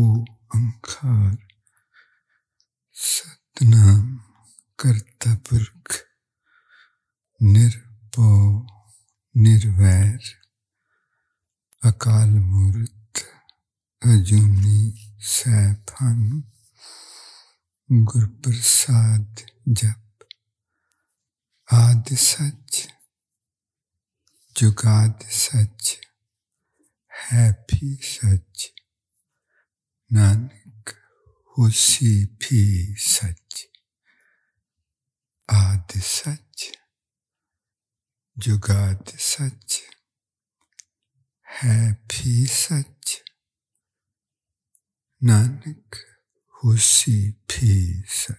को अंकार सतनाम कर्ता पुरख निर्भव निर्वैर अकाल मूर्त अजूनी सैभानु गुरप्रसाद जप आदि सच जुगाद सच है भी सच नानक होसी भी सच आदि सच जुगाद सच है भी सच नानक होसी भी सच।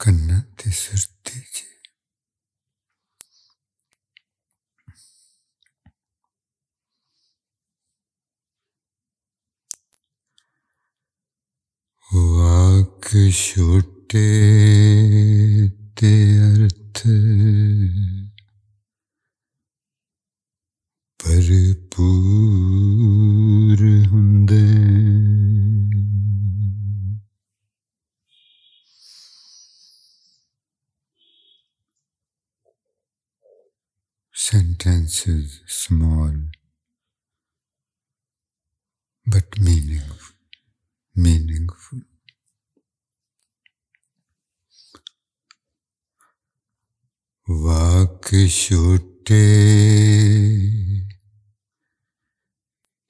कन्ना ते सुरती जी वाक छोटे ते अर्थ भरपूर हुंदे sentences small but meaningful. वाक छोटे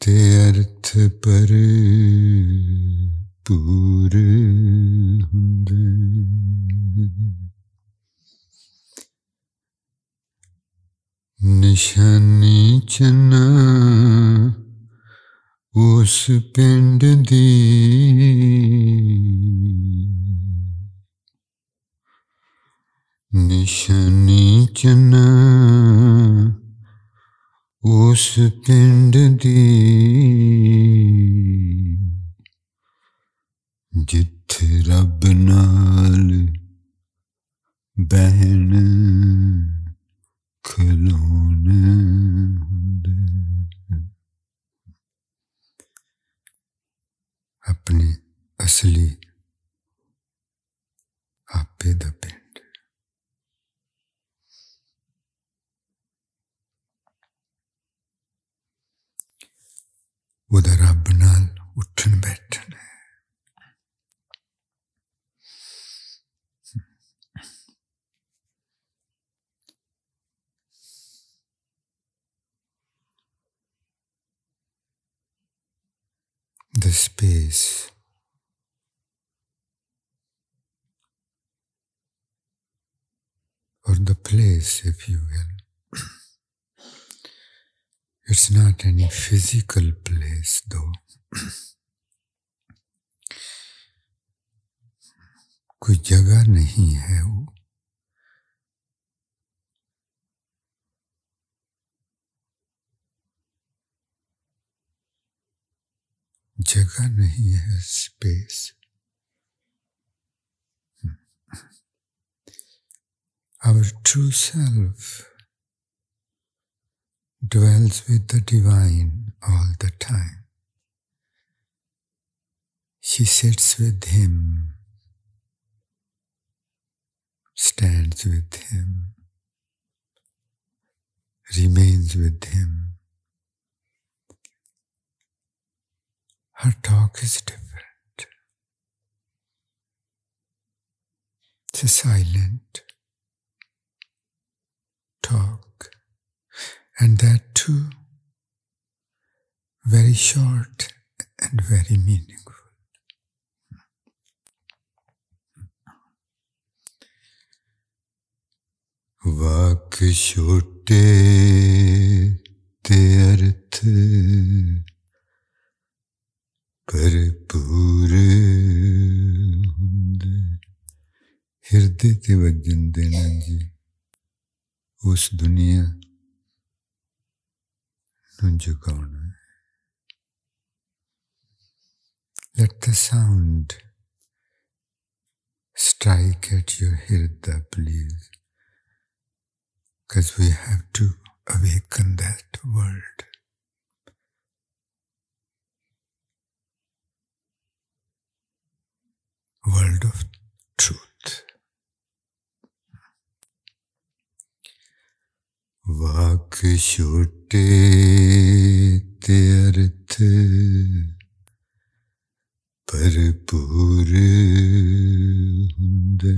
ते अर्थ पर पूरे हुंदे निशानी चना उस पिंड दी निशानी चना उस पिंड दी जित्थे रब नाल बहन खिलौने हुंदे अपने असली आपे दा पिंड उदा रब नाल उठन बैठन है the space or the place, if you will. It's not any physical place, though. कोई जगह नहीं है वो जगह नहीं है space Our true self dwells with the divine all the time. She sits with him, stands with him, remains with him. Her talk is different. It's a silent talk, and that too very short and very meaningful. वाक छोटे ते अर्थ भरपूर हुंदे हिरदे ते वजन देना जी उस दुनिया नूं जगाउणा Let the sound strike at your Hirda, please, because we have to awaken that world. World of truth. Vak shote te arth parpur hunde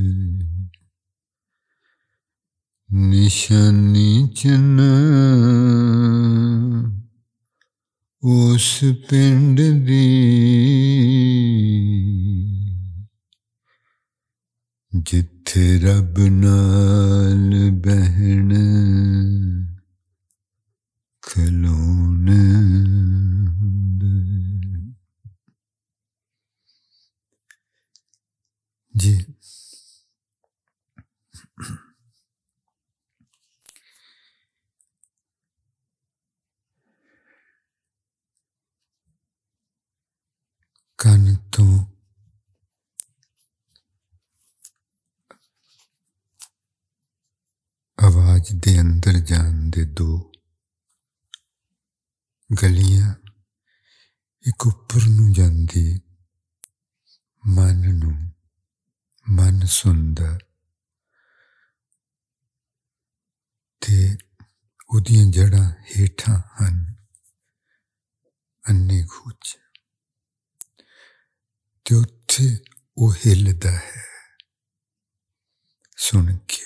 nishani chana os pind di jithe rab naal behn khilone hunde ji kan to आवाज दे अंदर जान दे दो गलियां एक ऊपर नु जांदी मन नु मन सुंदर ते उदियां जड़ा हेठा हन अन्ने खूच ते उत्थे ओ हिलदा है सुन के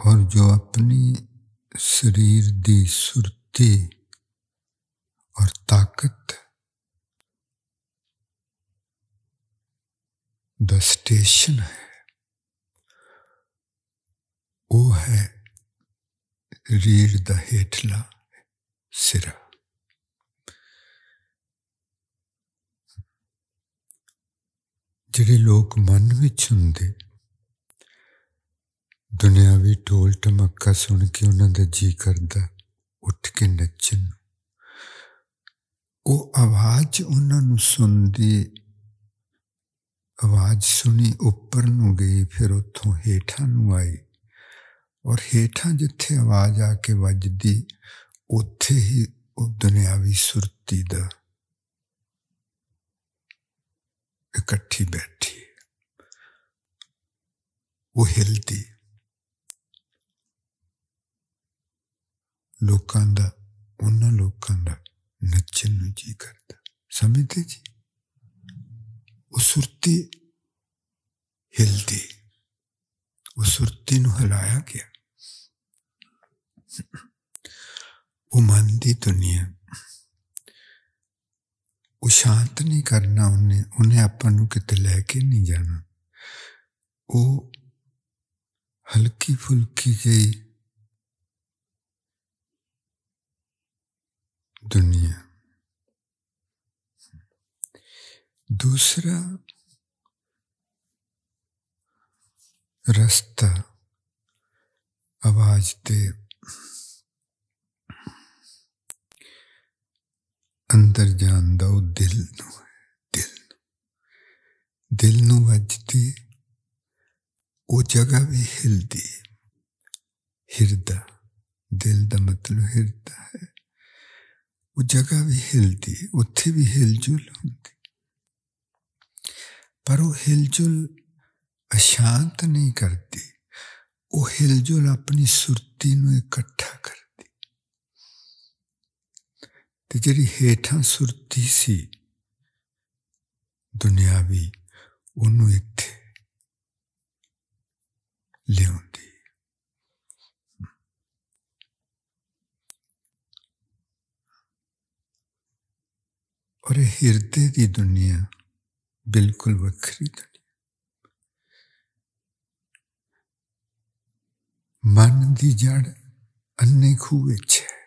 और जो अपनी शरीर दी सुरती और ताकत द स्टेशन है वो है रीढ़ दा हेठला सिरा जिहड़े लोग मन विच हुंदे दुनियावी ढोल टमक्का सुन के उन्हां दा जी करदा उठ के नचन ओ आवाज उन्हां नु सुनदी आवाज सुनी ऊपर नु गई फिर उथों हेठां नु आई और हेठां जिथे आवाज आके वजदी उथे ही ओ दुनियावी सुरती दा इकट्ठी बैठी वो हिलदी लोकांदा उन्ना लोकांदा नचन नु जी करदा समझते जी वो सुरती हिलदी वो सुरती नु हलाया गया वो मन दी दुनिया वो शांत नहीं करना उन्हें उन्हें आपां नु किते लेके नहीं जाना वो हल्की फुल्की गई दुनिया दूसरा रास्ता आवाज दे अंदर जान दा वो दिल नू वजदी वो जगह भी हिलदी हिरदा दिल दा मतलब हिरदा है वो जगह भी हिलदी उत्थे भी हिलजुल हुंदी पर वो हिलजुल अशांत नहीं करती वो हिलजुल अपनी सुरती नु इकट्ठा करती ते जिहड़ी हेठां सुरती सी दुनियावी ओनू इत्थे लिआउंदी और हिरदे दी दुनिया बिल्कुल वक्री दुनिया मन दी जड़ अन्ने खूह विच है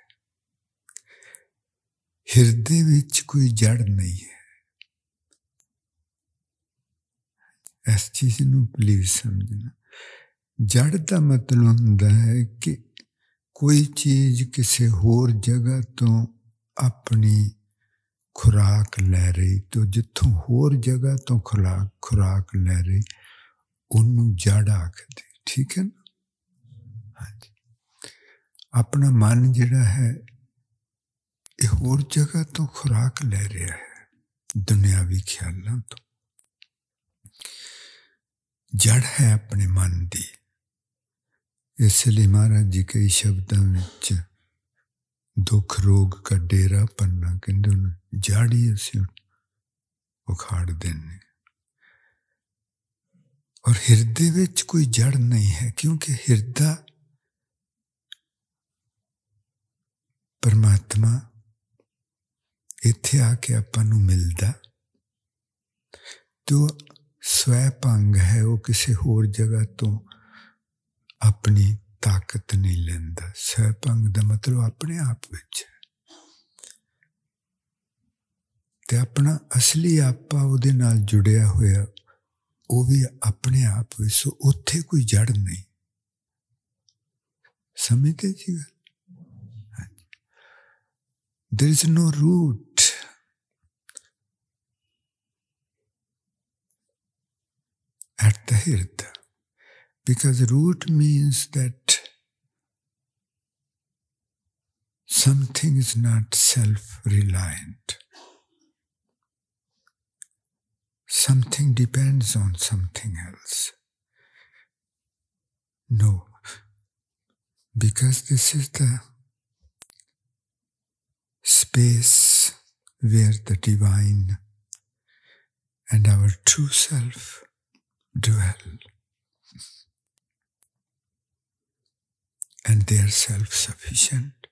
हिरदे विच कोई जड़ नहीं है इस चीज नू प्लीज समझना जड़ दा मतलब हुंदा है कि कोई चीज किसी होर जगह तो अपनी खुराक लै रही तो जिथों होर जगह तो खुराक लै रही उन्नू जड़ आखदे। ठीक है ना। हाँ जी, अपना मन जिहड़ा है ये होर जगह तो खुराक लै रहा है दुनियावी ख्यालां तो। जड़ है अपने मन दी। इसलिए महाराज जी कई शब्दों विच दुख रोग का डेरा पन्ना कहंदे ने, जड़ ही असीं उखाड़ देने। और हिरदे विच कोई जड़ नहीं है क्योंकि हिरदा परमात्मा इत्थे आके आपां नूं मिलदा तो स्वै भंग है, वो किसी होर जगह तो अपनी ताकत नहीं लैंदा। स्वै भंग दा मतलब अपने आप विच ते अपना असली आपा उहदे नाल जुड़िया होया वो भी अपने आप विच, सो उत्थे कोई जड़ नहीं। समझते जी गल। There is no root. At the hirda. Because root means that something is not self-reliant. Something depends on something else. No. Because this is the space where the divine and our true self dwell, and they are self-sufficient,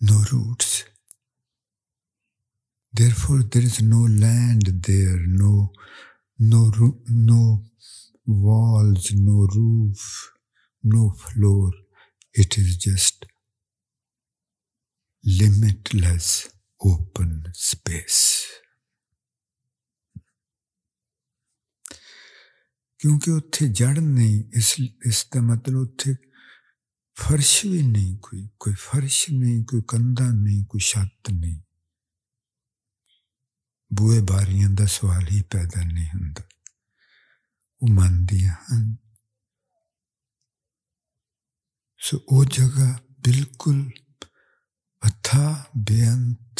no roots. Therefore, there is no land there, no walls, no roof, no floor. It is just limitless open space. क्योंकि उत्थे जड़ नहीं, इसका मतलब उत्थे फर्श भी नहीं, कोई फर्श नहीं, कोई कंधा नहीं, कोई छत नहीं, बूहे बारियां दा सवाल ही पैदा नहीं हुंदा। वो मंदियां हैं, सो वो जगह बिल्कुल अथा बेअंत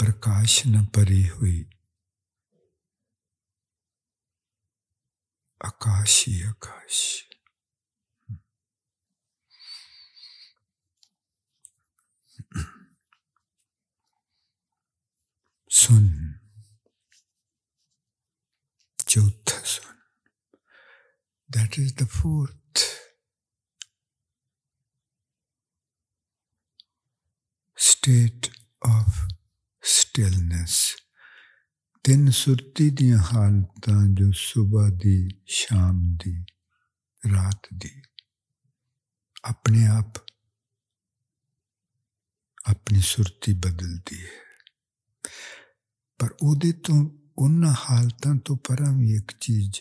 प्रकाश न परी हुई आकाश ही आकाश। सुन, चौथा सुन, that is the fourth state of stillness. ਤਿੰਨ ਸੁਰਤੀ ਦੀਆਂ ਹਾਲਤਾਂ ਜੋ ਸੁਬਾ ਦੀ, ਸ਼ਾਮ ਦੀ, ਰਾਤ ਦੀ ਆਪਣੇ ਆਪ ਆਪਣੀ ਸੁਰਤੀ ਬਦਲਦੀ ਹੈ, ਪਰ ਉਹਦੇ ਤੋਂ ਉਹਨਾਂ ਹਾਲਤਾਂ ਤੋਂ ਪਰਾਂ ਵੀ ਇੱਕ ਚੀਜ਼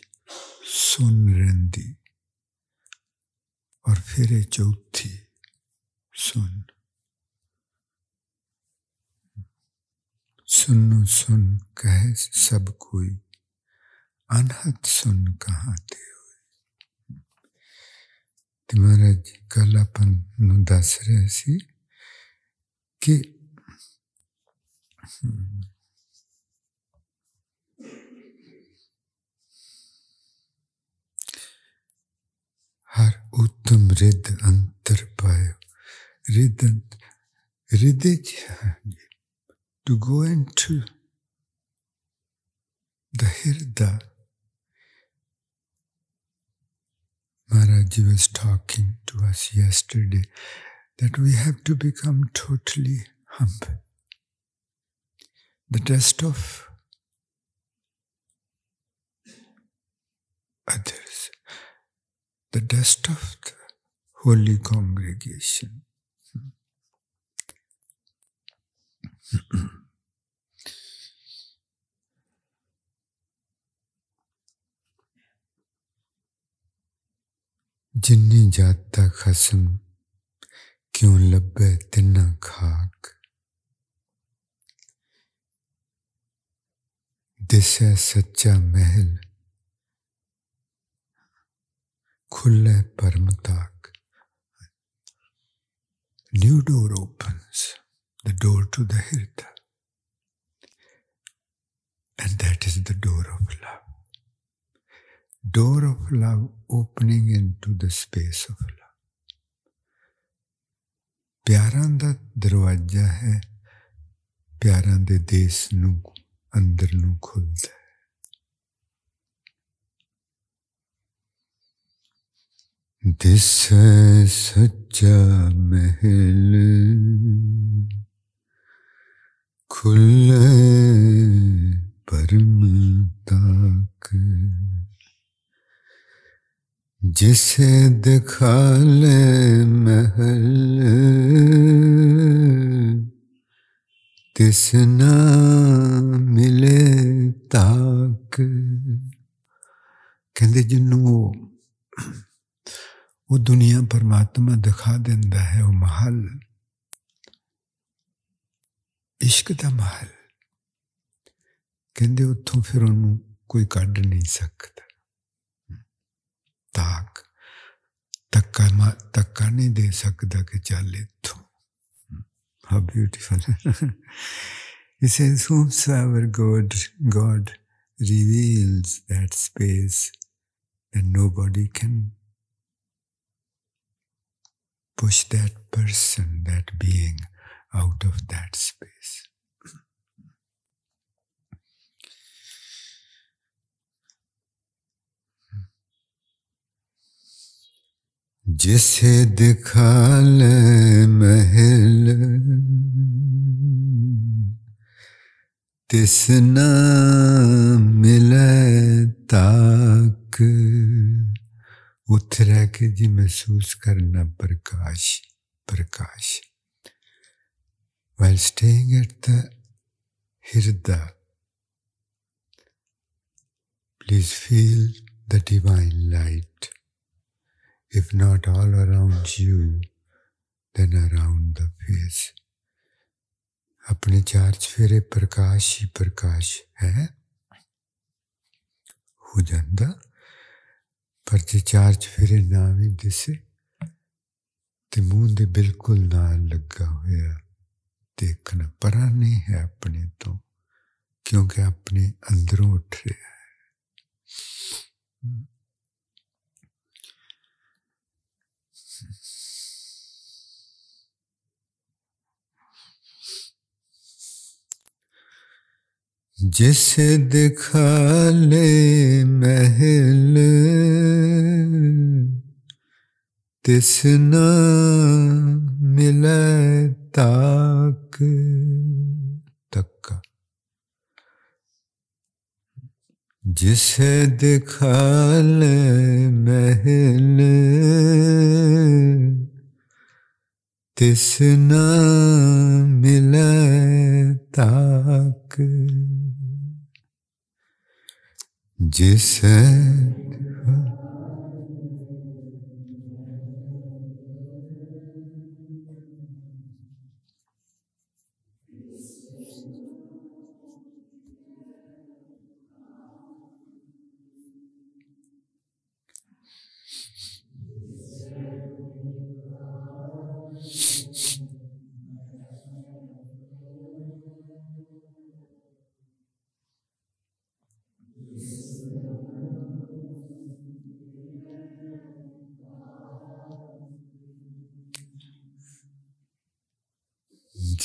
ਸੁਣ ਰਹਿੰਦੀ। ਔਰ ਫਿਰ ਇਹ ਚੌਥੀ ਸੁਣ, सुनो सुन कहे सब कोई अनहद सुन कहाँ ते होए। ते महाराज जी कल अपन नूं दस रहे सी कि हर उत्तम रिद अंतर पायो। रिद हृदय जी, to go into the Hirda. Maharaj Ji was talking to us yesterday that we have to become totally humble. The test of others, the test of the holy congregation. जिन्ने जाता खसम क्यों लब्बे तिन्ना खाक। दिशा सच्चा महल खुले परमताक। New door opens, the door to the Hirta, and that is the door of love. Door of love opening into the space of love. प्यारां दा दरवाजा है, प्यारां दे देश नू अंदर नू खुलदा है। दिस है सच्चा महल खुले परम ताक। जिसे दिखा ले महल तिसना मिले ताक। कहते जिन्हों वो दुनिया परमात्मा दिखा देता है वो महल इश्क का महल। कहते उतों फिर उन्होंने कोई काट नहीं सकता। ताक धक्का नहीं दे सकता कि चल इतों। How beautiful. He says, whomsoever God reveals that space, then nobody can push that person, that being out of that space. जिसे दिखा ले महल तिसना मिले ताक। उत रह के जी महसूस करना Prakash Prakash. While staying at the Hirda, please feel the divine light. If not all around you, then around the face. अपने चार चफेरे प्रकाश ही प्रकाश है हो जाता, पर जे चार चफेरे ना भी दिसे ते मूंह दे बिल्कुल ना लगा होया देखना परा नहीं है अपने तो, क्योंकि अपने अंदरों उठ रहा है। जिसे दिखा ले महल तिसना मिले ताक। तक्का जिसे दिखा ले महल तिसना मिले ताक। जिसे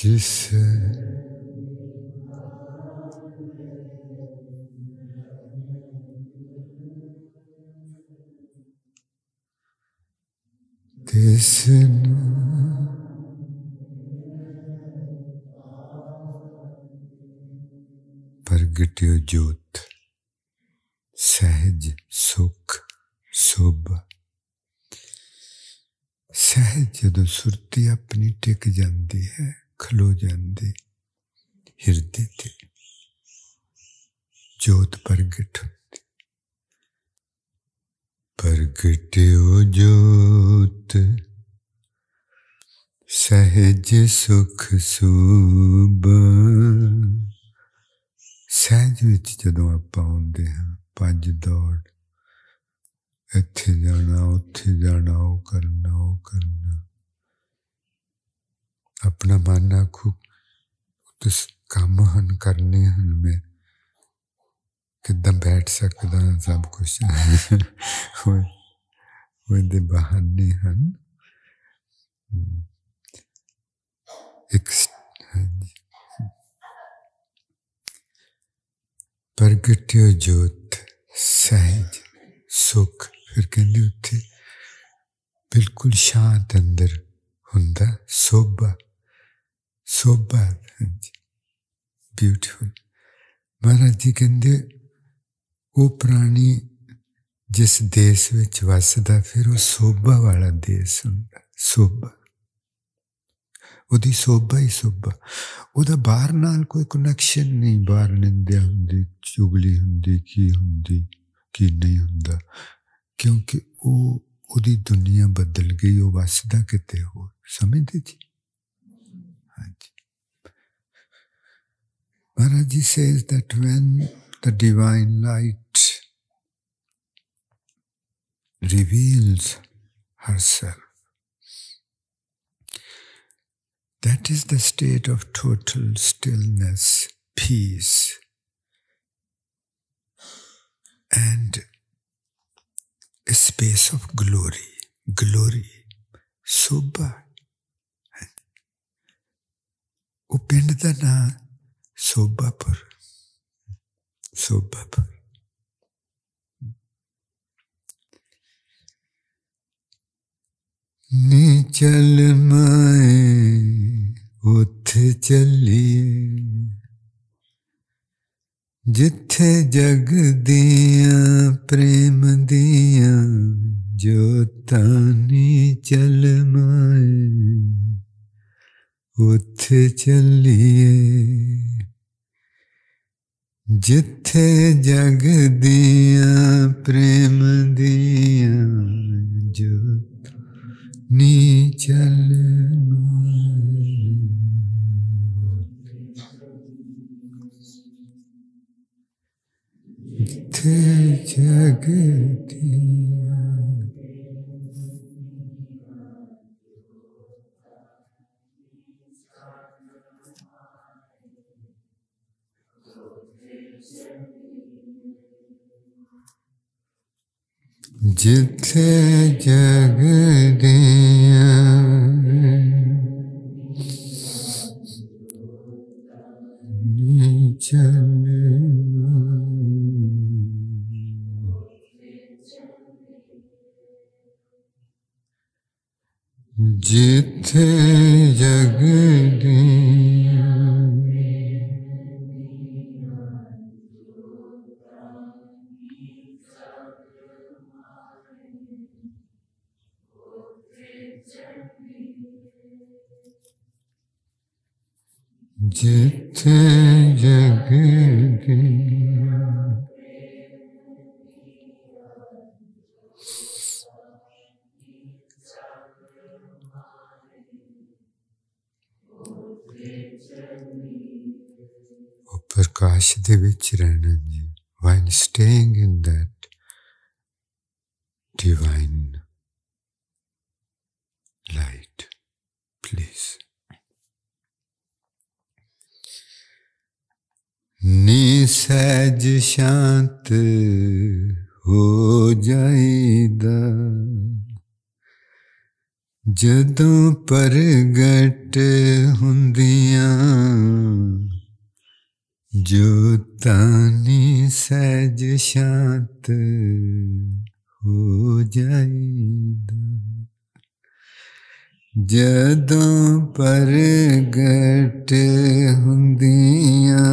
जिसे तिसना प्रगटियो जोत सहज सुख सुभ। सहज जदों सुरती अपनी टिक जाती है खलो जाते हृदय ते जोत प्रगट होती। प्रगट्यो ज्योत सहज सुख सूबा। सहज विच जदों आपां आउंदे हां, भज दौड़, इत्थे जाना उत्थे जाना, ओह करना ओह करना, अपना मन आखो तुस काम हन करने हन, मैं किद्दां बैठ सकदा सब कुछ ओह दे बहाने हन। प्रगट्यो ज्योत सहज सुख, फिर कहंदे उत्थे बिल्कुल शांत अंदर हुंदा सोभा सोभा। ब्यूटीफुल। महाराज जी कहंदे वो प्राणी जिस देश विच वसदा फिर वो सोभा वाला देश हुंदा। सोभा ਉਹਦੀ ਸੋਭਾ ਹੀ ਸੋਭਾ, ਉਹਦਾ ਬਾਹਰ ਨਾਲ ਕੋਈ ਕਨੈਕਸ਼ਨ ਨਹੀਂ। ਬਾਹਰ ਨਿੰਦਿਆ ਹੁੰਦੀ, ਚੁਗਲੀ ਹੁੰਦੀ, ਕੀ ਹੁੰਦੀ ਕੀ ਨਹੀਂ ਹੁੰਦਾ, ਕਿਉਂਕਿ ਉਹ ਉਹਦੀ ਦੁਨੀਆ ਬਦਲ ਗਈ, ਉਹ ਵਸਦਾ ਕਿਤੇ ਹੋਰ। ਸਮਝਦੇ ਜੀ? ਹਾਂਜੀ। Maharaj ji says that when the divine light reveals herself, that is the state of total stillness, peace. And a space of glory. Glory. Sobha. O pind da na Sobhapur. Sobhapur. ਨੀ ਚੱਲ ਮਾਏ ਉੱਥੇ ਚੱਲੀਏ, ਜਿੱਥੇ ਜਗ ਦੀਆਂ ਪ੍ਰੇਮ ਦੀਆਂ ਜੋਤਾਂ। ਨੀ ਚੱਲ ਮਾਏ ਉੱਥੇ ਚੱਲੀਏ, ਜਿੱਥੇ ਜਗ ਦੀਆਂ ਪ੍ਰੇਮ ਦੀਆਂ ਜੋਤਾਂ। ਨੀ ਚੱਲ ਜਿੱਥੇ ਜਗ ਦੀਆਂ ਜਿੱਥੇ ਜਗ ਦੀਆਂ ਨੀ ਚੱਲ ਜਿੱਥੇ ਜਗ ਦੀਆਂ ਜਿੱਥੇ ਜਗ ਦੀਆਂ ਉਹ ਪ੍ਰਕਾਸ਼ ਦੇ ਵਿੱਚ ਰਹਿਣਾ ਜੀ। While staying in that divine light, please. ਨੀ ਸਹਿਜ ਸ਼ਾਂਤ ਹੋ ਜਾਈਦਾ, ਜਦੋਂ ਪ੍ਰਗਟ ਹੁੰਦੀਆਂ ਜੋਤਾਂ। ਨੀ ਸਹਿਜ ਸ਼ਾਂਤ ਹੋ ਜਾਈਦਾ, ਜਦੋਂ ਪ੍ਰਗਟ ਹੁੰਦੀਆਂ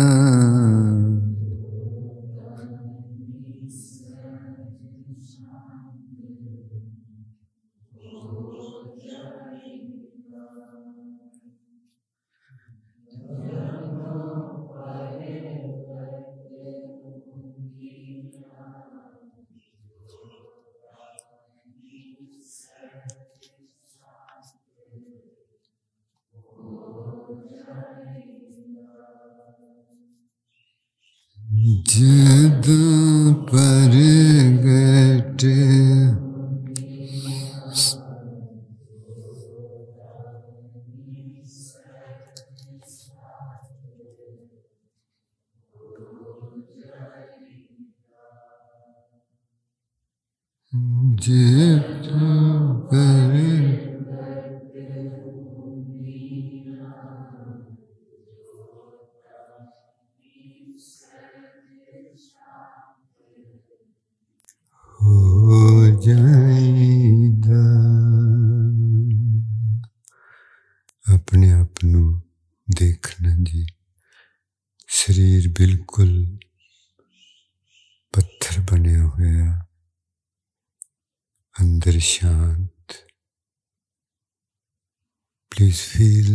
Jad paragate अपने आप नू देखना जी शरीर बिल्कुल पत्थर बने हुए अंदर शांत please feel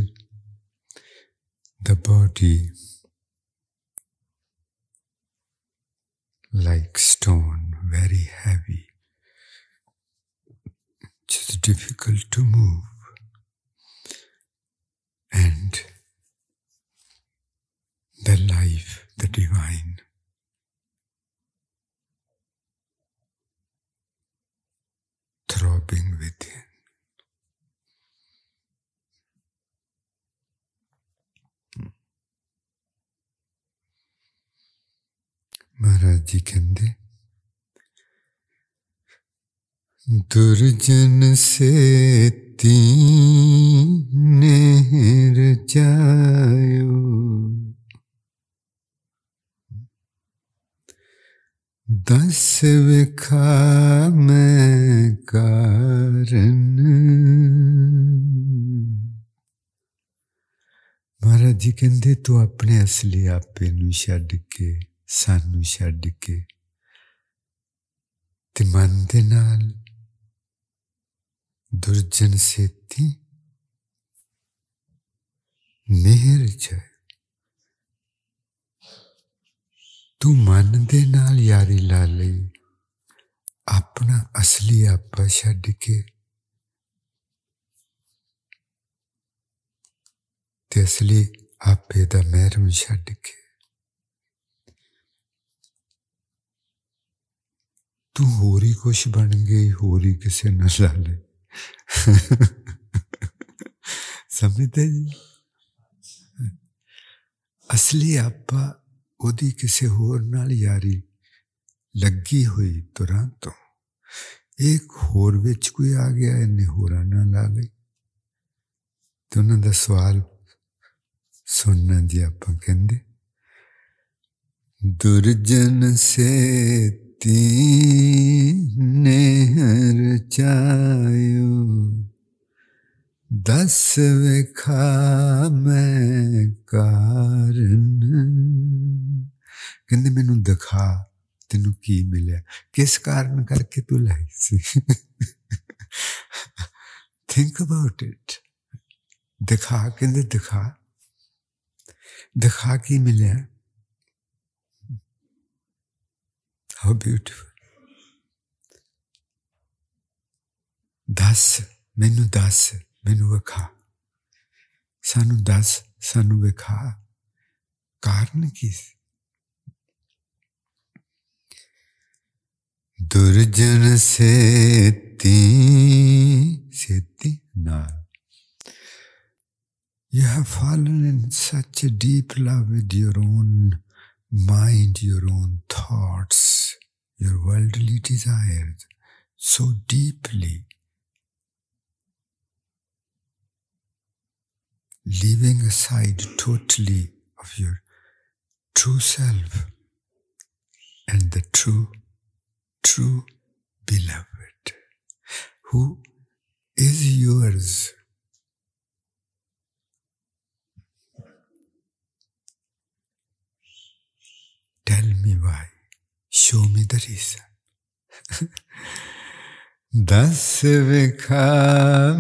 the body like stone, very heavy, just difficult to move. And the life, the divine. Throbbing within. Maharaj ji कहते दुर्जन से तीने रचायो दस विखा में कारण महाराज जी कहते तू अपने असली आपे नू छड्ड के सानू छड्ड के ते मन दे नाल दुर्जन सेती नहर च तू मन दे नाल यारी ला लई अपना असली आपा छड्ड के ते असली आपे दा महरम छड्ड के तू होरी कुछ बन गई होरी किसे न ला ले समझते जी असली आपा ओदी किसे होर नाल यारी लगी हुई तुरंत एक होर विच कोई आ गया इन्ने होरा ना ला ले तो उन्हां दा सवाल सुनना जी आपां कहंदे दुर्जन से तीने रचायो दस विखा में कारण कहते मैनू दिखा तेनू की मिलिया किस कारण करके तू लाई सी थिंक अबाउट इट दिखा कहते दिखा दिखा की मिलिया How beautiful. Das, menu vikha. Sanu das, sanu vikha. Karan ki? Durjan seti na. You have fallen in such a deep love with your own mind, your own thoughts, your worldly desires so deeply, leaving aside totally of your true self and the true beloved who is yours. Tell me why. Show me the reason. Das vikha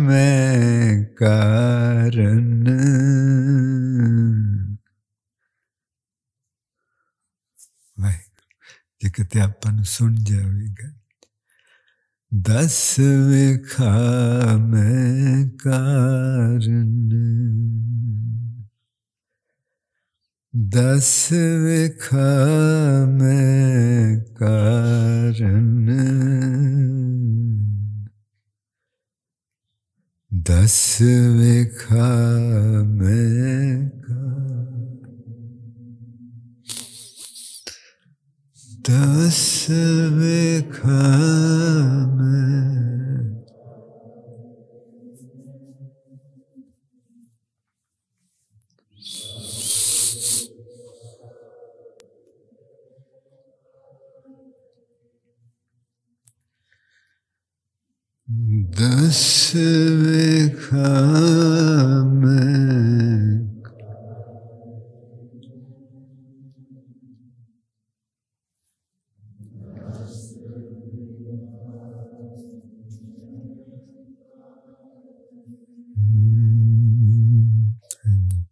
mein karan. Why? Je kate appan sun javega. Das vikha mein karan. दस विखा में कारण दस विखा में दस विखा में दस विखा में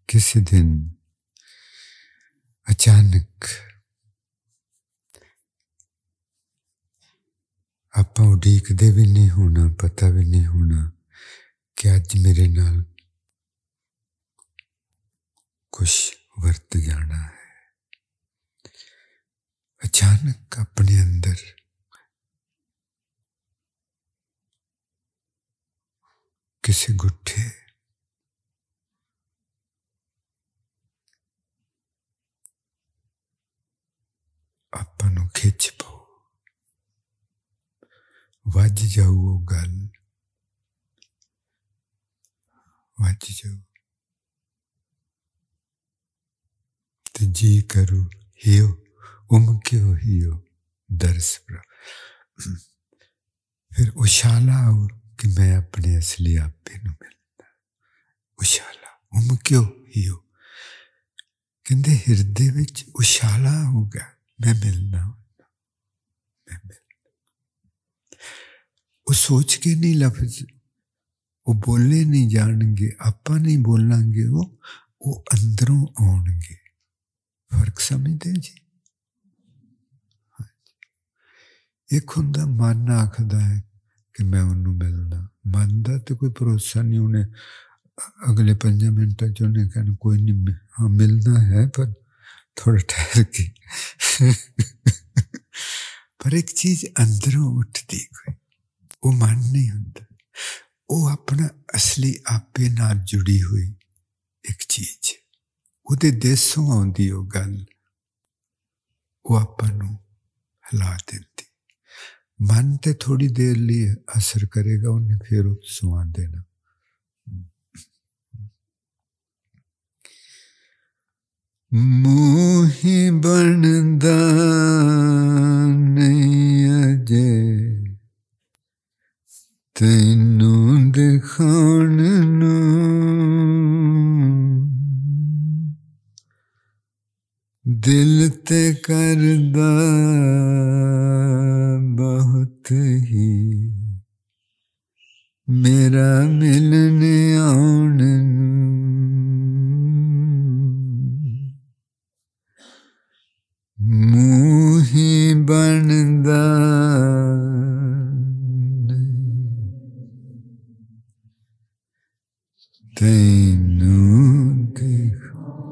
किसी दिन अचानक ਆਪਾਂ ਉਡੀਕਦੇ ਵੀ नहीं होना, पता भी नहीं होना कि अज मेरे नाल कुछ वरत जाना है। अचानक अपने अंदर किसी गुट्ठे ਆਪਾਂ ਨੂੰ खिंच पाओ, ਵੱਜ ਜਾਊ ਉਹ ਗੱਲ, ਵੱਜ ਜਾਊ ਤੇ ਜੀ ਕਰੂ ਹੀਓ ਉਮ ਕਿਉ ਹੀਓ ਦਰਸ ਪ੍ਰਾ। ਫਿਰ ਉਸ਼ਾਲਾ ਆਊ ਕਿ ਮੈਂ ਆਪਣੇ ਅਸਲੀ ਆਪੇ ਨੂੰ ਮਿਲਦਾ। ਉਸ਼ਾਲਾ ਉਮ ਕਿਉ ਹੀਓ, ਕਹਿੰਦੇ ਹਿਰਦੇ ਵਿੱਚ ਉਸ਼ਾਲਾ ਆਊਗਾ, ਮੈਂ ਮਿਲਣਾ ਹੁੰਦਾ, ਮੈਂ ਮਿਲਣਾ। वो सोच के नहीं लफ्ज, वो बोले नहीं जाने, आपां नहीं बोलांगे, वो अंदरों आउणगे। फर्क समझते जी? एक हुंदा मन आखदा है कि मैं उन्होंने मिलना, मन का तो कोई भरोसा नहीं, उन्हें अगले 5 मिनटां च उन्हें कहना कोई नहीं, हाँ मिलना है पर थोड़ा ठहर के। पर एक चीज अंदरों उठती कोई, वो मन नहीं होता, वो अपना असली आपे नाल जुड़ी हुई एक चीज, उहदे देसों आउंदी वो गल, वो आपां नूं हिला दिंदी। मन ते थोड़ी देर लिए असर करेगा, उन्हें फिर सुआ देना। मूही बनदा नहीं अजे ਤੈਨੂੰ ਦਿਖਾਉਣ ਨੂੰ, ਦਿਲ ਤੇ ਕਰਦਾ ਬਹੁਤ ਹੀ ਮੇਰਾ ਮਿਲਣ ਆਉਣ ਨੂੰ। ਮੂੰਹੀ ਬਣਦਾ ਤੈਨੂੰ ਦਿਖਾਉਣ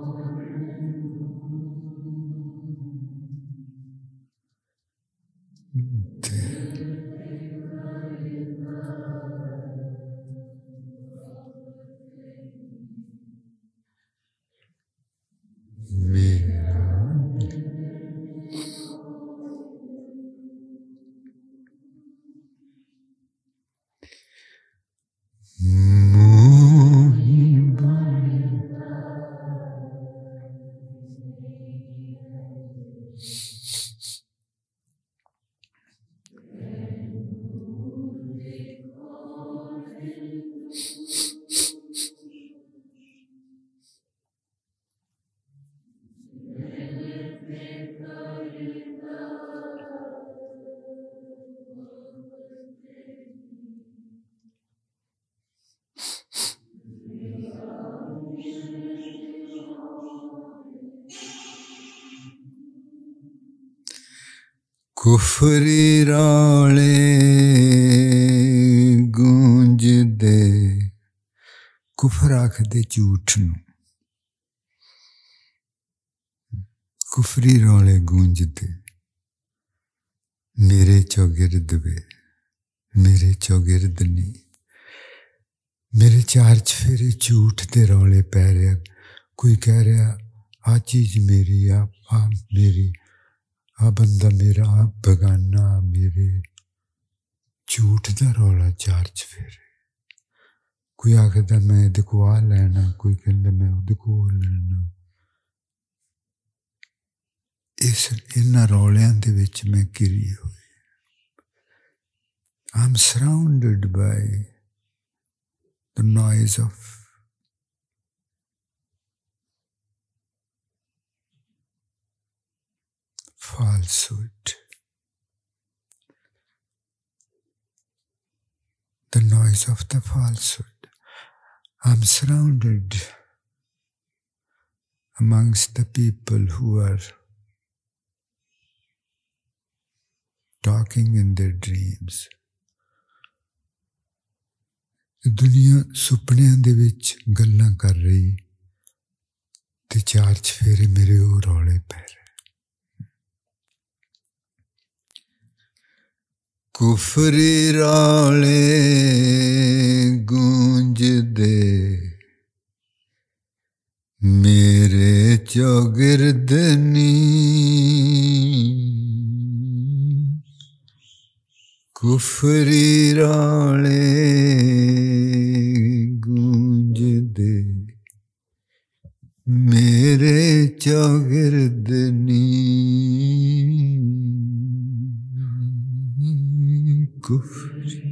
ਮੇਰਾ कुफरी रौले गूंज दे, कुफर आखदे झूठ नूं, कुफरी रौले गूंजते मेरे चौगिरद ने मेरे चार चफेरे झूठ दे रौले पै रहा। कोई कह रहा आ चीज मेरी, आ मेरी, आ बंदा मेरा, आ बगाना मेरे, झूठ दा रौला चार चफेरे। कोई आखदा मैं इहदे को आ लैना, कोई कहंदा मैं उहदे को आ लैना। इस इन्हां रौलियां दे विच मैं घिरी होई। I am surrounded by the noise of falsehood, the noise of the falsehood. I'm surrounded amongst the people who are talking in their dreams. दुनिया सुपनियां दे विच गल्लां कर रही ते चार चफेरे मेरे ओ रौले पै रहे। कुफरी रौले गूंज दे मेरे चौगिरद नी, कुफरी रौले गूंजदे मेरे चौगिरद नी, कुफरी रौले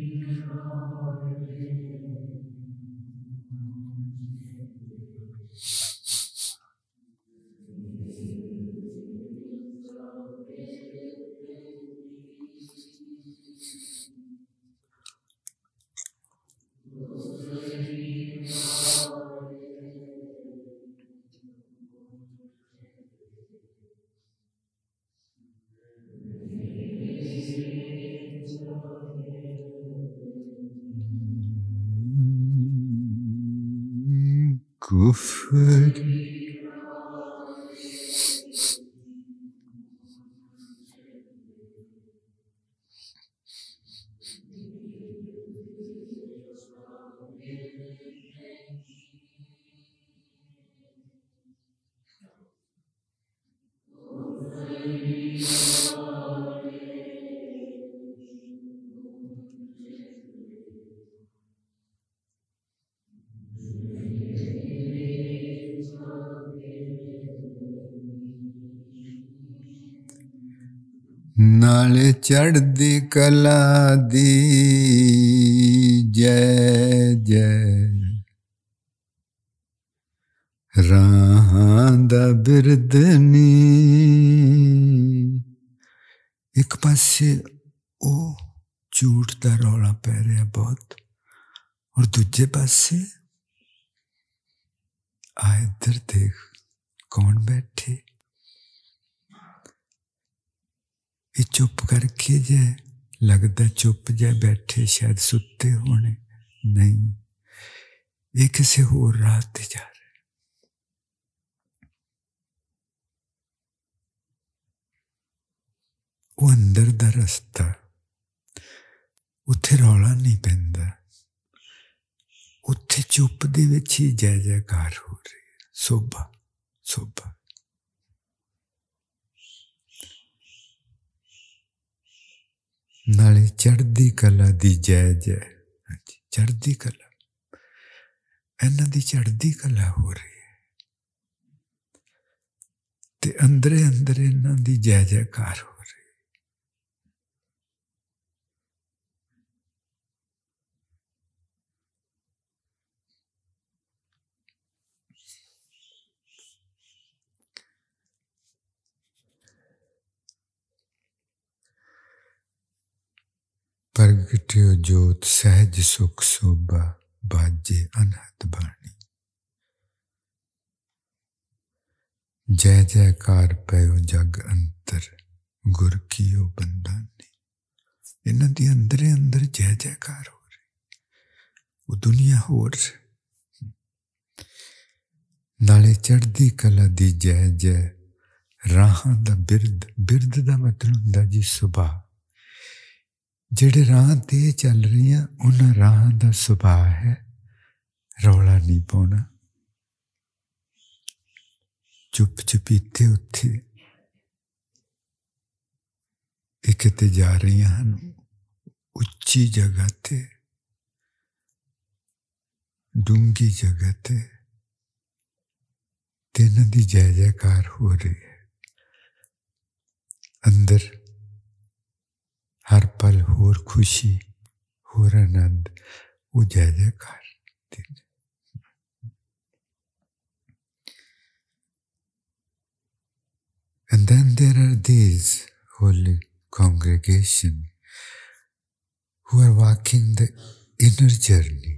Kuffari नाले चढ़दी कला दी जय जय राहां दा बिरद नी। एक पासे ओ झूठ दा रौला पै रहा बहुत और दूजे पासे आ इधर देख कौन बैठे। ये चुप करके जाए लगता चुप जाए बैठे शायद सुते होने, नहीं ये किसी होर राह ते जा रहे। वो अंदर दा रस्ता उत्थे रौला नहीं पैंदा, उत्थे चुप दे विच ही जय जयकार हो रही है, शोभा शोभा। नाले चढ़दी कला दी जय जय, चढ़दी कला इन्हां दी चढ़दी कला हो रही है ते अंदरे अंदरे इन्हां दी जय जयकार हो रही है। प्रगटियो जोत सहज सुख शोभा बाजे अनहद बाणी, जय जयकार पयो जग अंतर गुर कियो बंदानी। इन्हां दी अंदरे अंदर जय जयकार हो रही, वो दुनिया होर। नाले चढ़दी कला दी जय जय राह दा बिरद बिरद दा मतलब हुंदा जी सुभाव जेड़े राह ते चल रहे हैं उन्हां राह दा सुभाव है रौला नहीं पाउणा चुप चुपीते उत्थे एक ते जा रही हैं उच्ची जगह ते डूंगी जगह ते तेना दी जय जयकार हो रही है अंदर हर पल होर खुशी होर आनंद वो जय जयकार And then there are these holy congregation who are walking the inner journey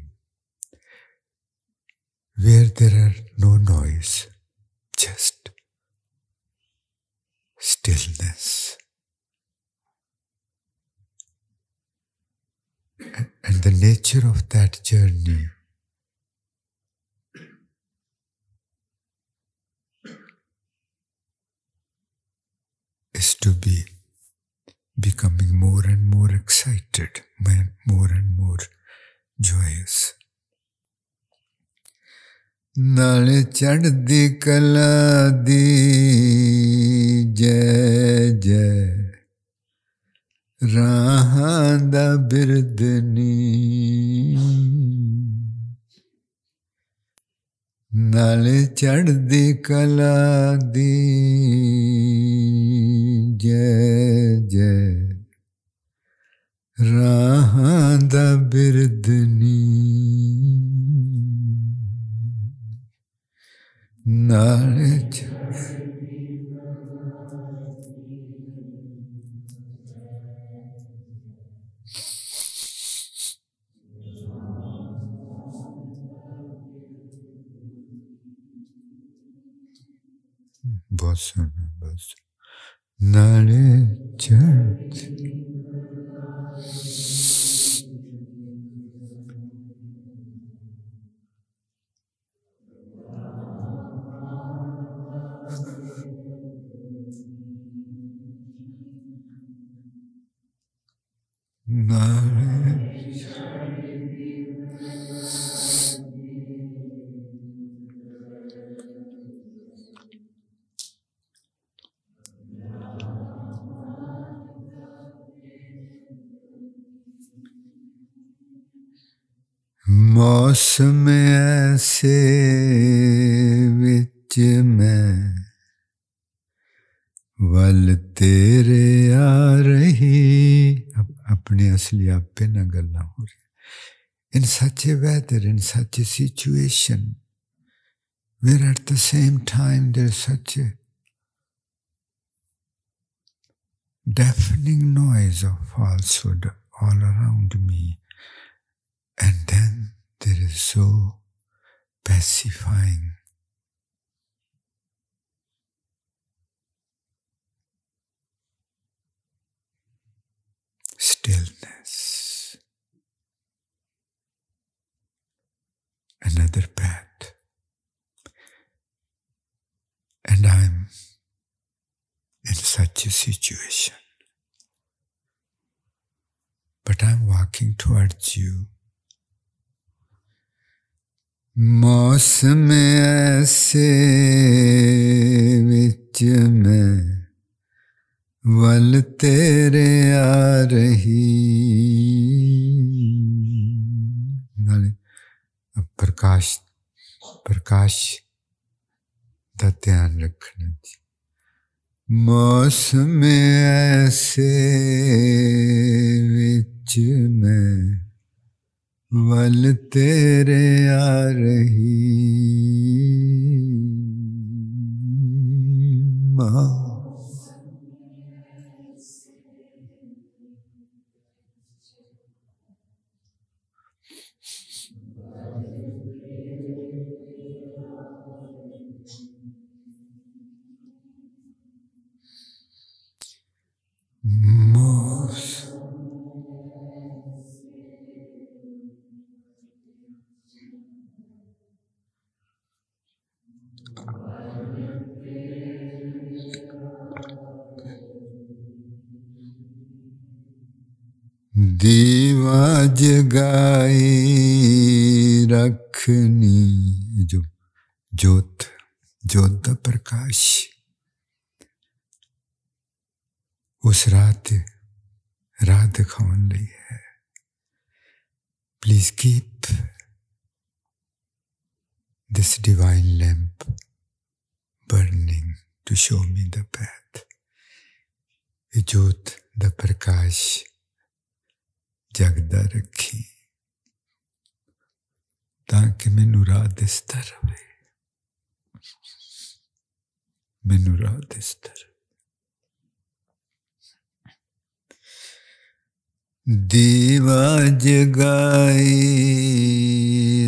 where there are no noise, just stillness. And the nature of that journey is to be becoming more and more excited, more and more joyous. Nal chaddi kala di jai jai raha da birdni Nal chaddi kala di jai jai raha da birdni Nal chaddi kala Bosana. Nale chant. मौसम ऐसे विच मैं वल तेरे आ रही अपने असली आप पे ना गल्ला हो रही in such a weather, in such a situation where at the same time there's such a deafening noise of falsehood all around me and then There is so pacifying. Stillness. Another path. And I'm in such a situation. But I'm walking towards you. मौसम ऐसे विच मैं वल तेरे आ रही अब प्रकाश प्रकाश दा ध्यान रखना जी मौसम ऐसे विच मैं वल तेरे आ रही मौसम दीवा जगाए रखनी जो जोत, जोत दा प्रकाश। उस रात राह दिखाने लई है। Please keep this divine lamp burning to show me the path. ये जोत दा प्रकाश जगदा रखी ताकि मैनू राह दिसदा रहे, मैनू राह दिसदा रहे। दीवा जगाए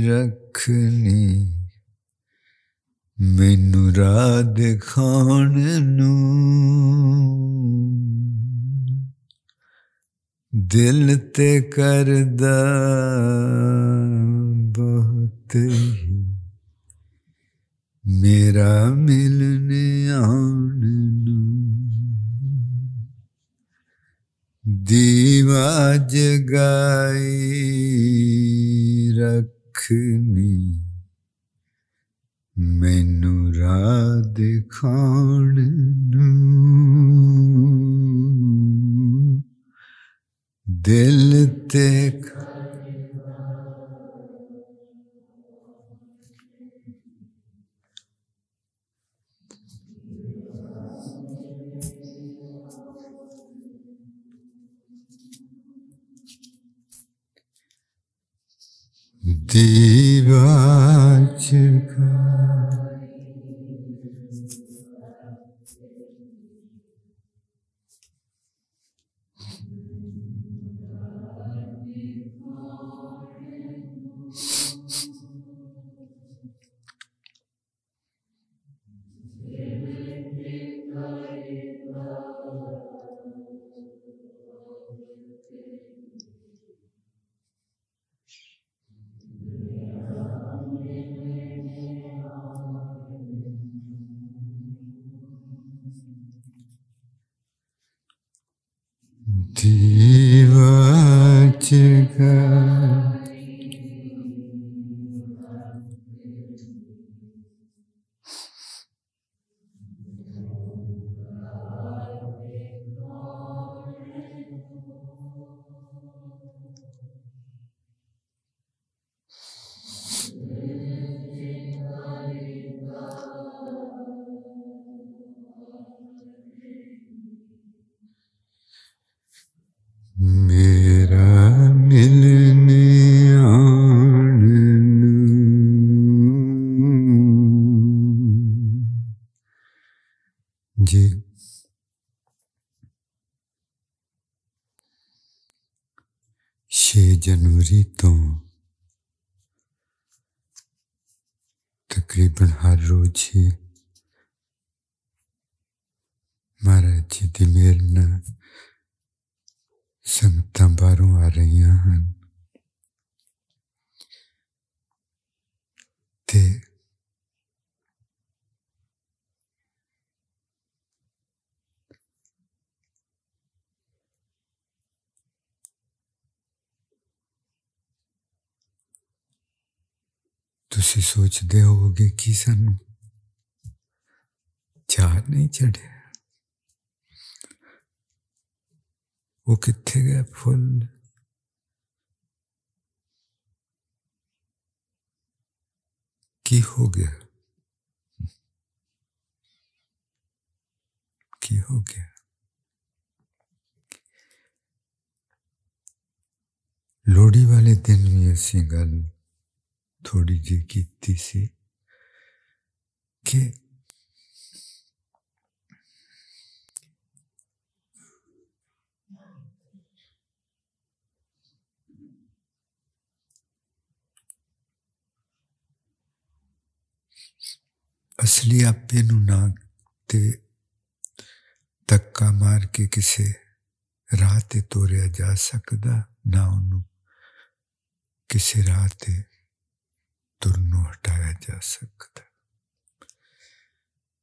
रखनी मैनू राह दिखाउण नू, दिल ते करदा बहुत ही मेरा मिलने आउण नू। दीवा जगाए रखनी मैनू राह दिखाउण नू, दिल ते दीवा जगाए। जनवरी तो तकरीबन हर रोज ही महाराज जी की मेहर नाल संगतां बाहरों आ रही हैं ते तुसी सोचते होगे कि सानू चार नहीं चढ़िया, वो कित्थे गया फुल, की हो गया, की हो गया। लोहड़ी वाले दिन भी ऐसी गल थोड़ी जी कीती सी कि असली आपे नू ना ते धक्का मार के किसे राह ते तोरिया जा सकदा, ना उन्नू किसे राह ते तुरनों हटाया जा सकता।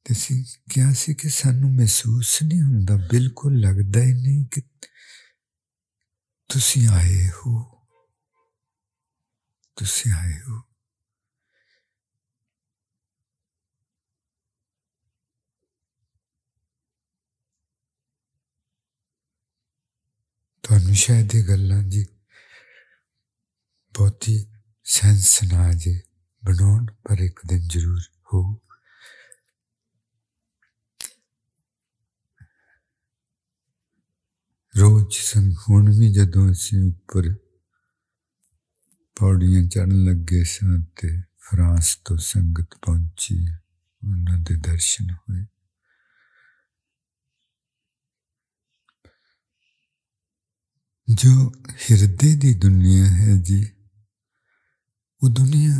जैसे क्या सी कि सानू महसूस नहीं होंदा, बिल्कुल लगता ही नहीं कि ਤੁਸੀਂ ਆਏ ਹੋ, ਤੁਸੀਂ ਆਏ ਹੋ। ਤੁਹਾਨੂੰ ਸ਼ਾਇਦ ਇਹ ਗੱਲਾਂ ਜੀ ਬਹੁਤੀ ਸੈਂਸ ਨਾ ਜੇ ਬਣਾਉਣ, ਪਰ ਇੱਕ ਦਿਨ ਜ਼ਰੂਰ ਹੋ। रोज संग हूँ भी जदों असी उपर पौड़ियाँ चढ़न लगे सां ते फ्रांस तो संगत पहुंची, उन्होंने दर्शन हुए। जो हिरदे दी दुनिया है जी, वो दुनिया,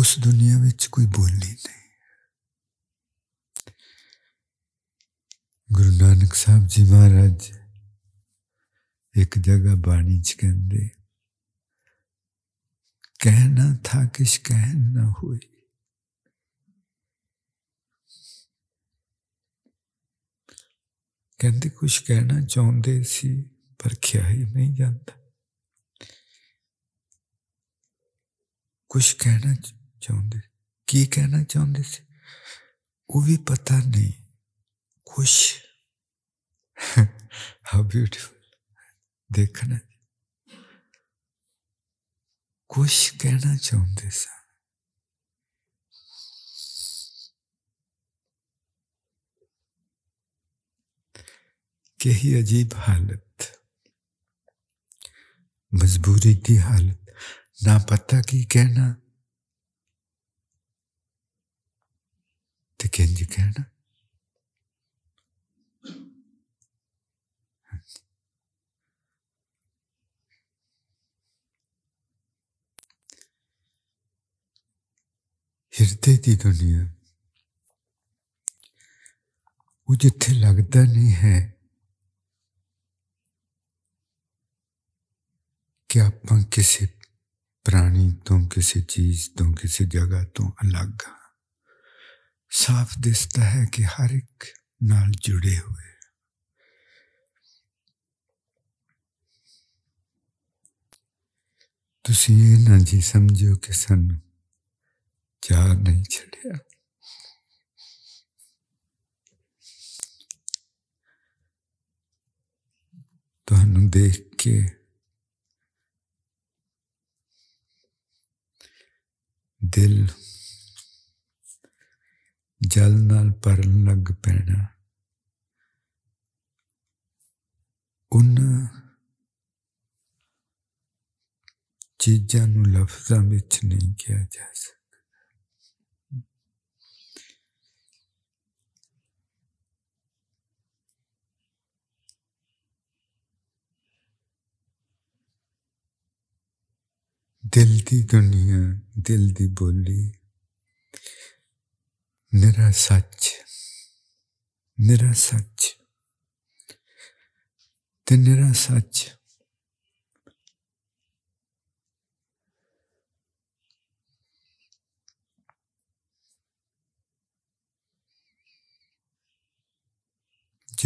उस दुनिया विच कोई बोली नहीं। गुरु नानक साहब जी महाराज एक जगह बाणी च कहंदे, कहना था किस कहन ना होए। कहंदे कुछ कहना चाहते सी पर क्या ही नहीं जाता। कुछ कहना चाहते, की कहना चाहते सी वो भी पता नहीं। खुश हाउ ब्यूटीफुल, देखना कुछ कहना चाहते सा कि ही अजीब हालत, मजबूरी की हालत, ना पता की कहना तो किंज कहना। ਹਿਰਦੇ ਦੀ ਦੁਨੀਆ ਉਹ ਜਿੱਥੇ ਲੱਗਦਾ ਨਹੀਂ ਹੈ ਕਿ ਆਪਾਂ ਕਿਸੇ ਪ੍ਰਾਣੀ ਤੋਂ, ਕਿਸੇ ਚੀਜ਼ ਤੋਂ, ਕਿਸੇ ਜਗ੍ਹਾ ਤੋਂ ਅਲੱਗ ਹਾਂ। ਸਾਫ਼ ਦਿਸਦਾ ਹੈ ਕਿ ਹਰ ਇੱਕ ਨਾਲ ਜੁੜੇ ਹੋਏ। ਤੁਸੀਂ ਇਹ ਨਾ ਜੀ ਸਮਝੋ ਕਿ ਸਾਨੂੰ ਚਾਰ ਨਹੀਂ ਛੱਡਿਆ। ਤੁਹਾਨੂੰ ਦੇਖ ਕੇ ਦਿਲ ਜਲ ਨਾਲ ਭਰਨ ਲੱਗ ਪੈਣਾ। ਉਹਨਾਂ ਚੀਜ਼ਾਂ ਨੂੰ ਲਫ਼ਜ਼ਾਂ ਵਿੱਚ ਨਹੀਂ ਕਿਹਾ ਜਾ ਸਕਦਾ। दिल दी दुनिया, दिल दी बोली, निरा सच, निरा सच ते निरा सच।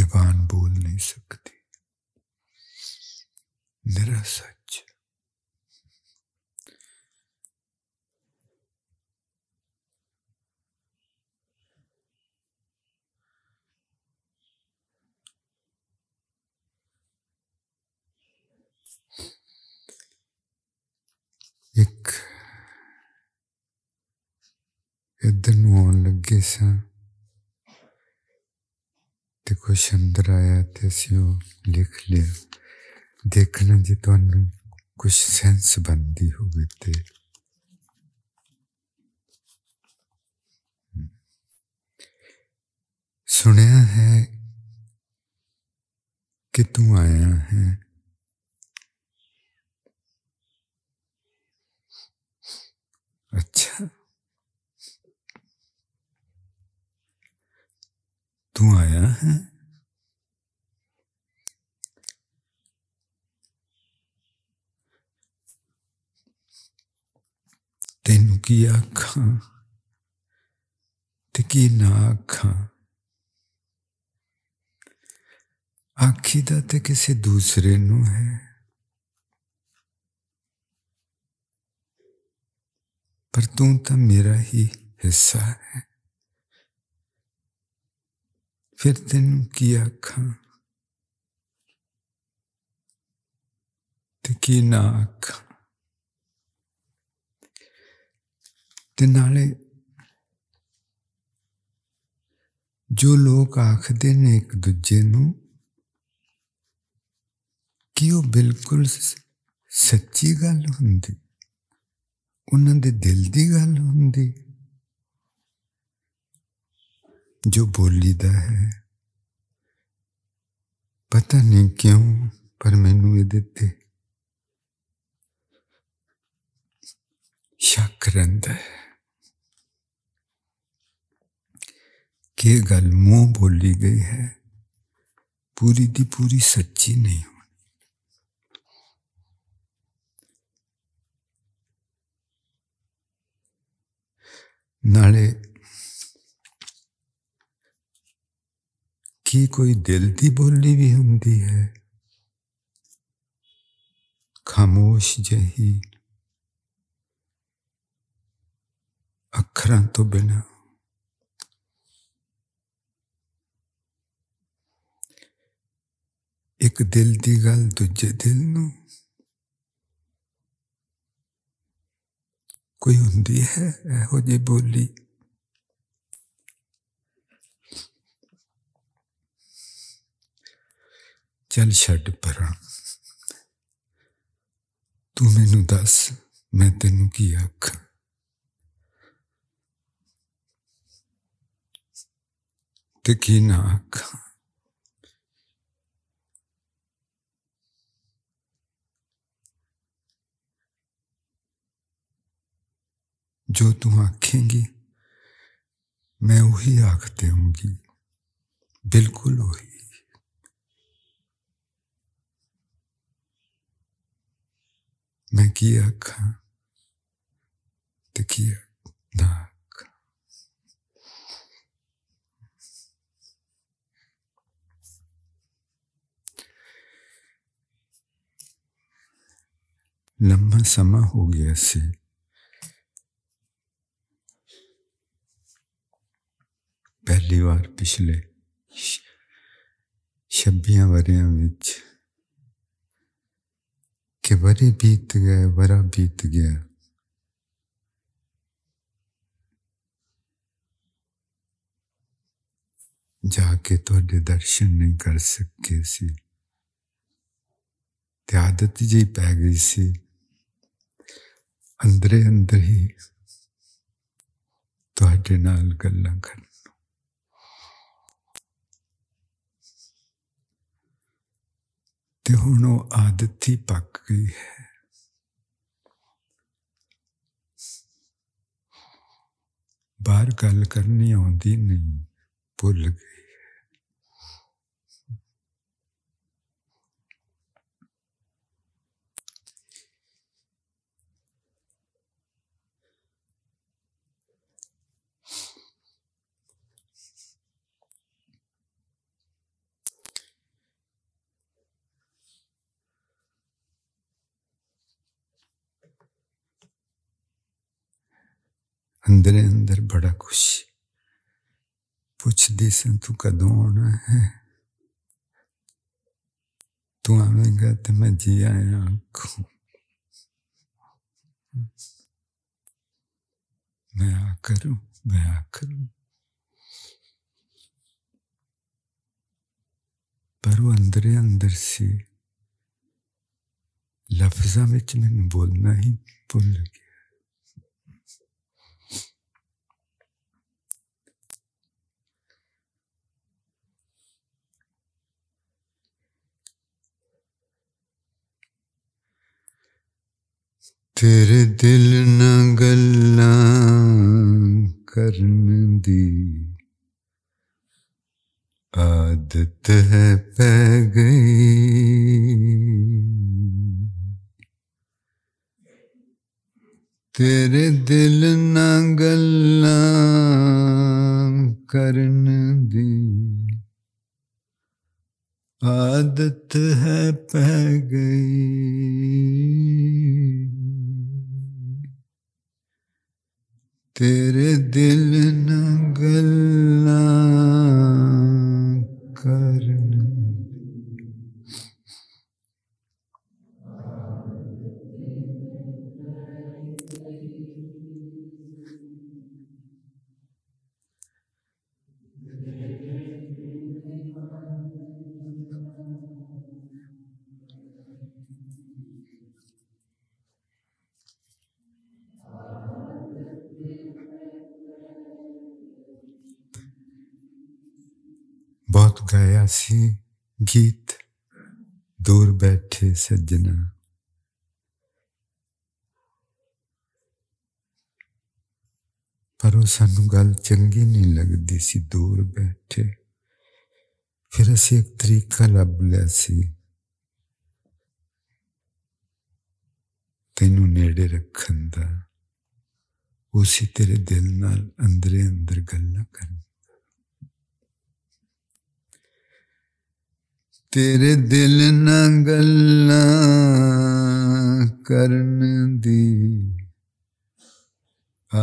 जबान बोल नहीं सकती, निरा सच। एक इधर आन लगे ते कुछ अंदर आया तो असं लिख लिया। देखना जी थानू कुछ सेंस बनती होगी ते सुनिया है कि तू आया है। अच्छा तू आया है, तेनू की आखां ते की ना आखां, आखिदा ते किसी दूसरे नु है, पर तू तो मेरा ही हिस्सा है। फिर तेनू की आखां ते की ना आखां, ते नाले जो लोग आखदे ने एक दूजे नू कि वो बिल्कुल सच्ची गल हुंदी, उन्हां दे दिल दी गल हुंदी, जो बोलीदा है पता नहीं क्यों पर मैनू इहदे ते शक रहिंदा है कि ये गल मूँह बोली गई है, पूरी दी पूरी सच्ची नहीं। नाले की कोई दिल दी बोली भी हुंदी है, खामोश जही अखरां तो बिना, एक दिल दी गल दूजे दिल नू कोई हुंदी है ऐहो जी बोली। चल छड़ परां, तू मैनू दस मैं तेनू की आखां, ते की ना आखां। जो तू आखेंगी मैं वही आखते होंगी, बिल्कुल वही। मैं की आखा ते की ना आखा। लम्बा समा हो गया सी, पहली बार पिछले 26 वरियां विच के वरे बीत गए, वरा बीत गया, जाके तुहाडे दर्शन नहीं कर सके सी, ते आदत जी पै गई सी अंदरे अंदर ही तुहाडे नाल गल्लां करन। ते हुण वो आदत ही पक गई है, बाहर गल करनी आउंदी नहीं, भुल गई है। अंदर अंदर बड़ा कुछ पूछदी सी, तू कदों आना है, तू आवेगा तो मैं जी आया आखूं, मैं आ करूं, मैं आ करूं। पर वो अंदर अंदर से लफ्जां विच मैनूं बोलना ही भुल गया। तेरे दिल ना गल्लां करन दी आदत है पै गई, तेरे दिल ना गल्लां करन दी आदत है पह गई तेरे दिल न गल्ला करना बहुत गाया सी गीत दूर बैठे सज्जना पर सानू गल चंगी नहीं लगती सी दूर बैठे फिर असी एक तरीका लभ लिया सी तेनू नेड़े रखन दा उसी तेरे दिल नाल अंदरे अंदर गल्लां करन तेरे दिल ना गल्लां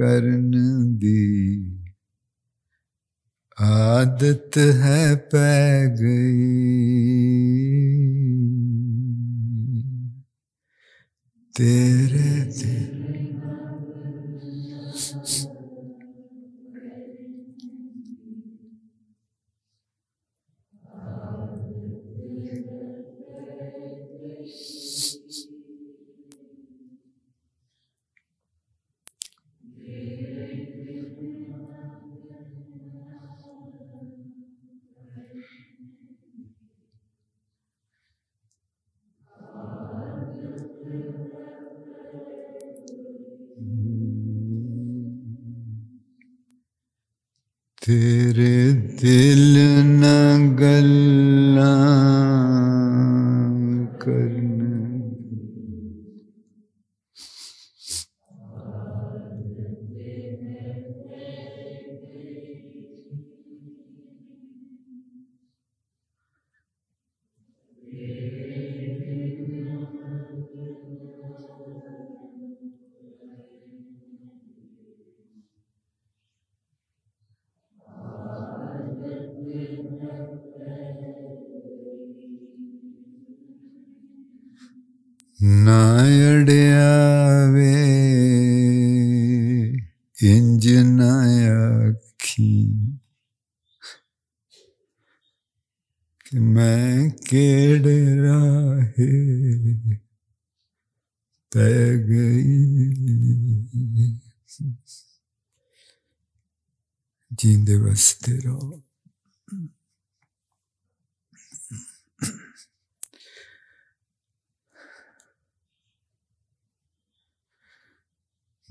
करन दी आदत है पै गई तेरे दिल ना गल्लां करन दी आदत है पै गई तेरे दिल तेरे दिल ना गल्लां करन ना अड़िया वे इंज ना आखी कि मैं केड़े राहे पै गई जींदे वास्ते रहो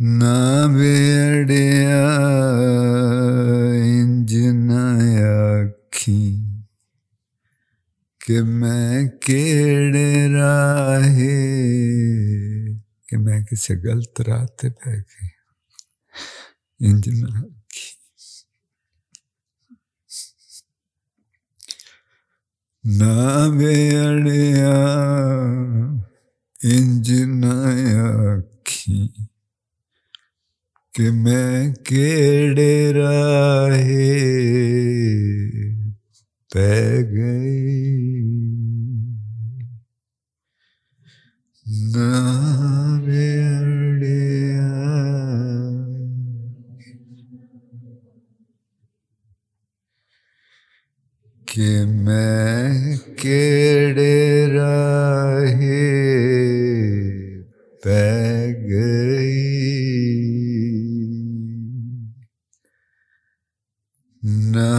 ना बेड़िया इंज ना आखी कि मैं केड़े राहे कि मैं किसी गलत राह ते पै गई इंज ना आखी ना बेड़िया इंज ना आखी कि मैं केड़े राहे पै गई ना बेड़िया कि मैं केड़े राहे पै गई No.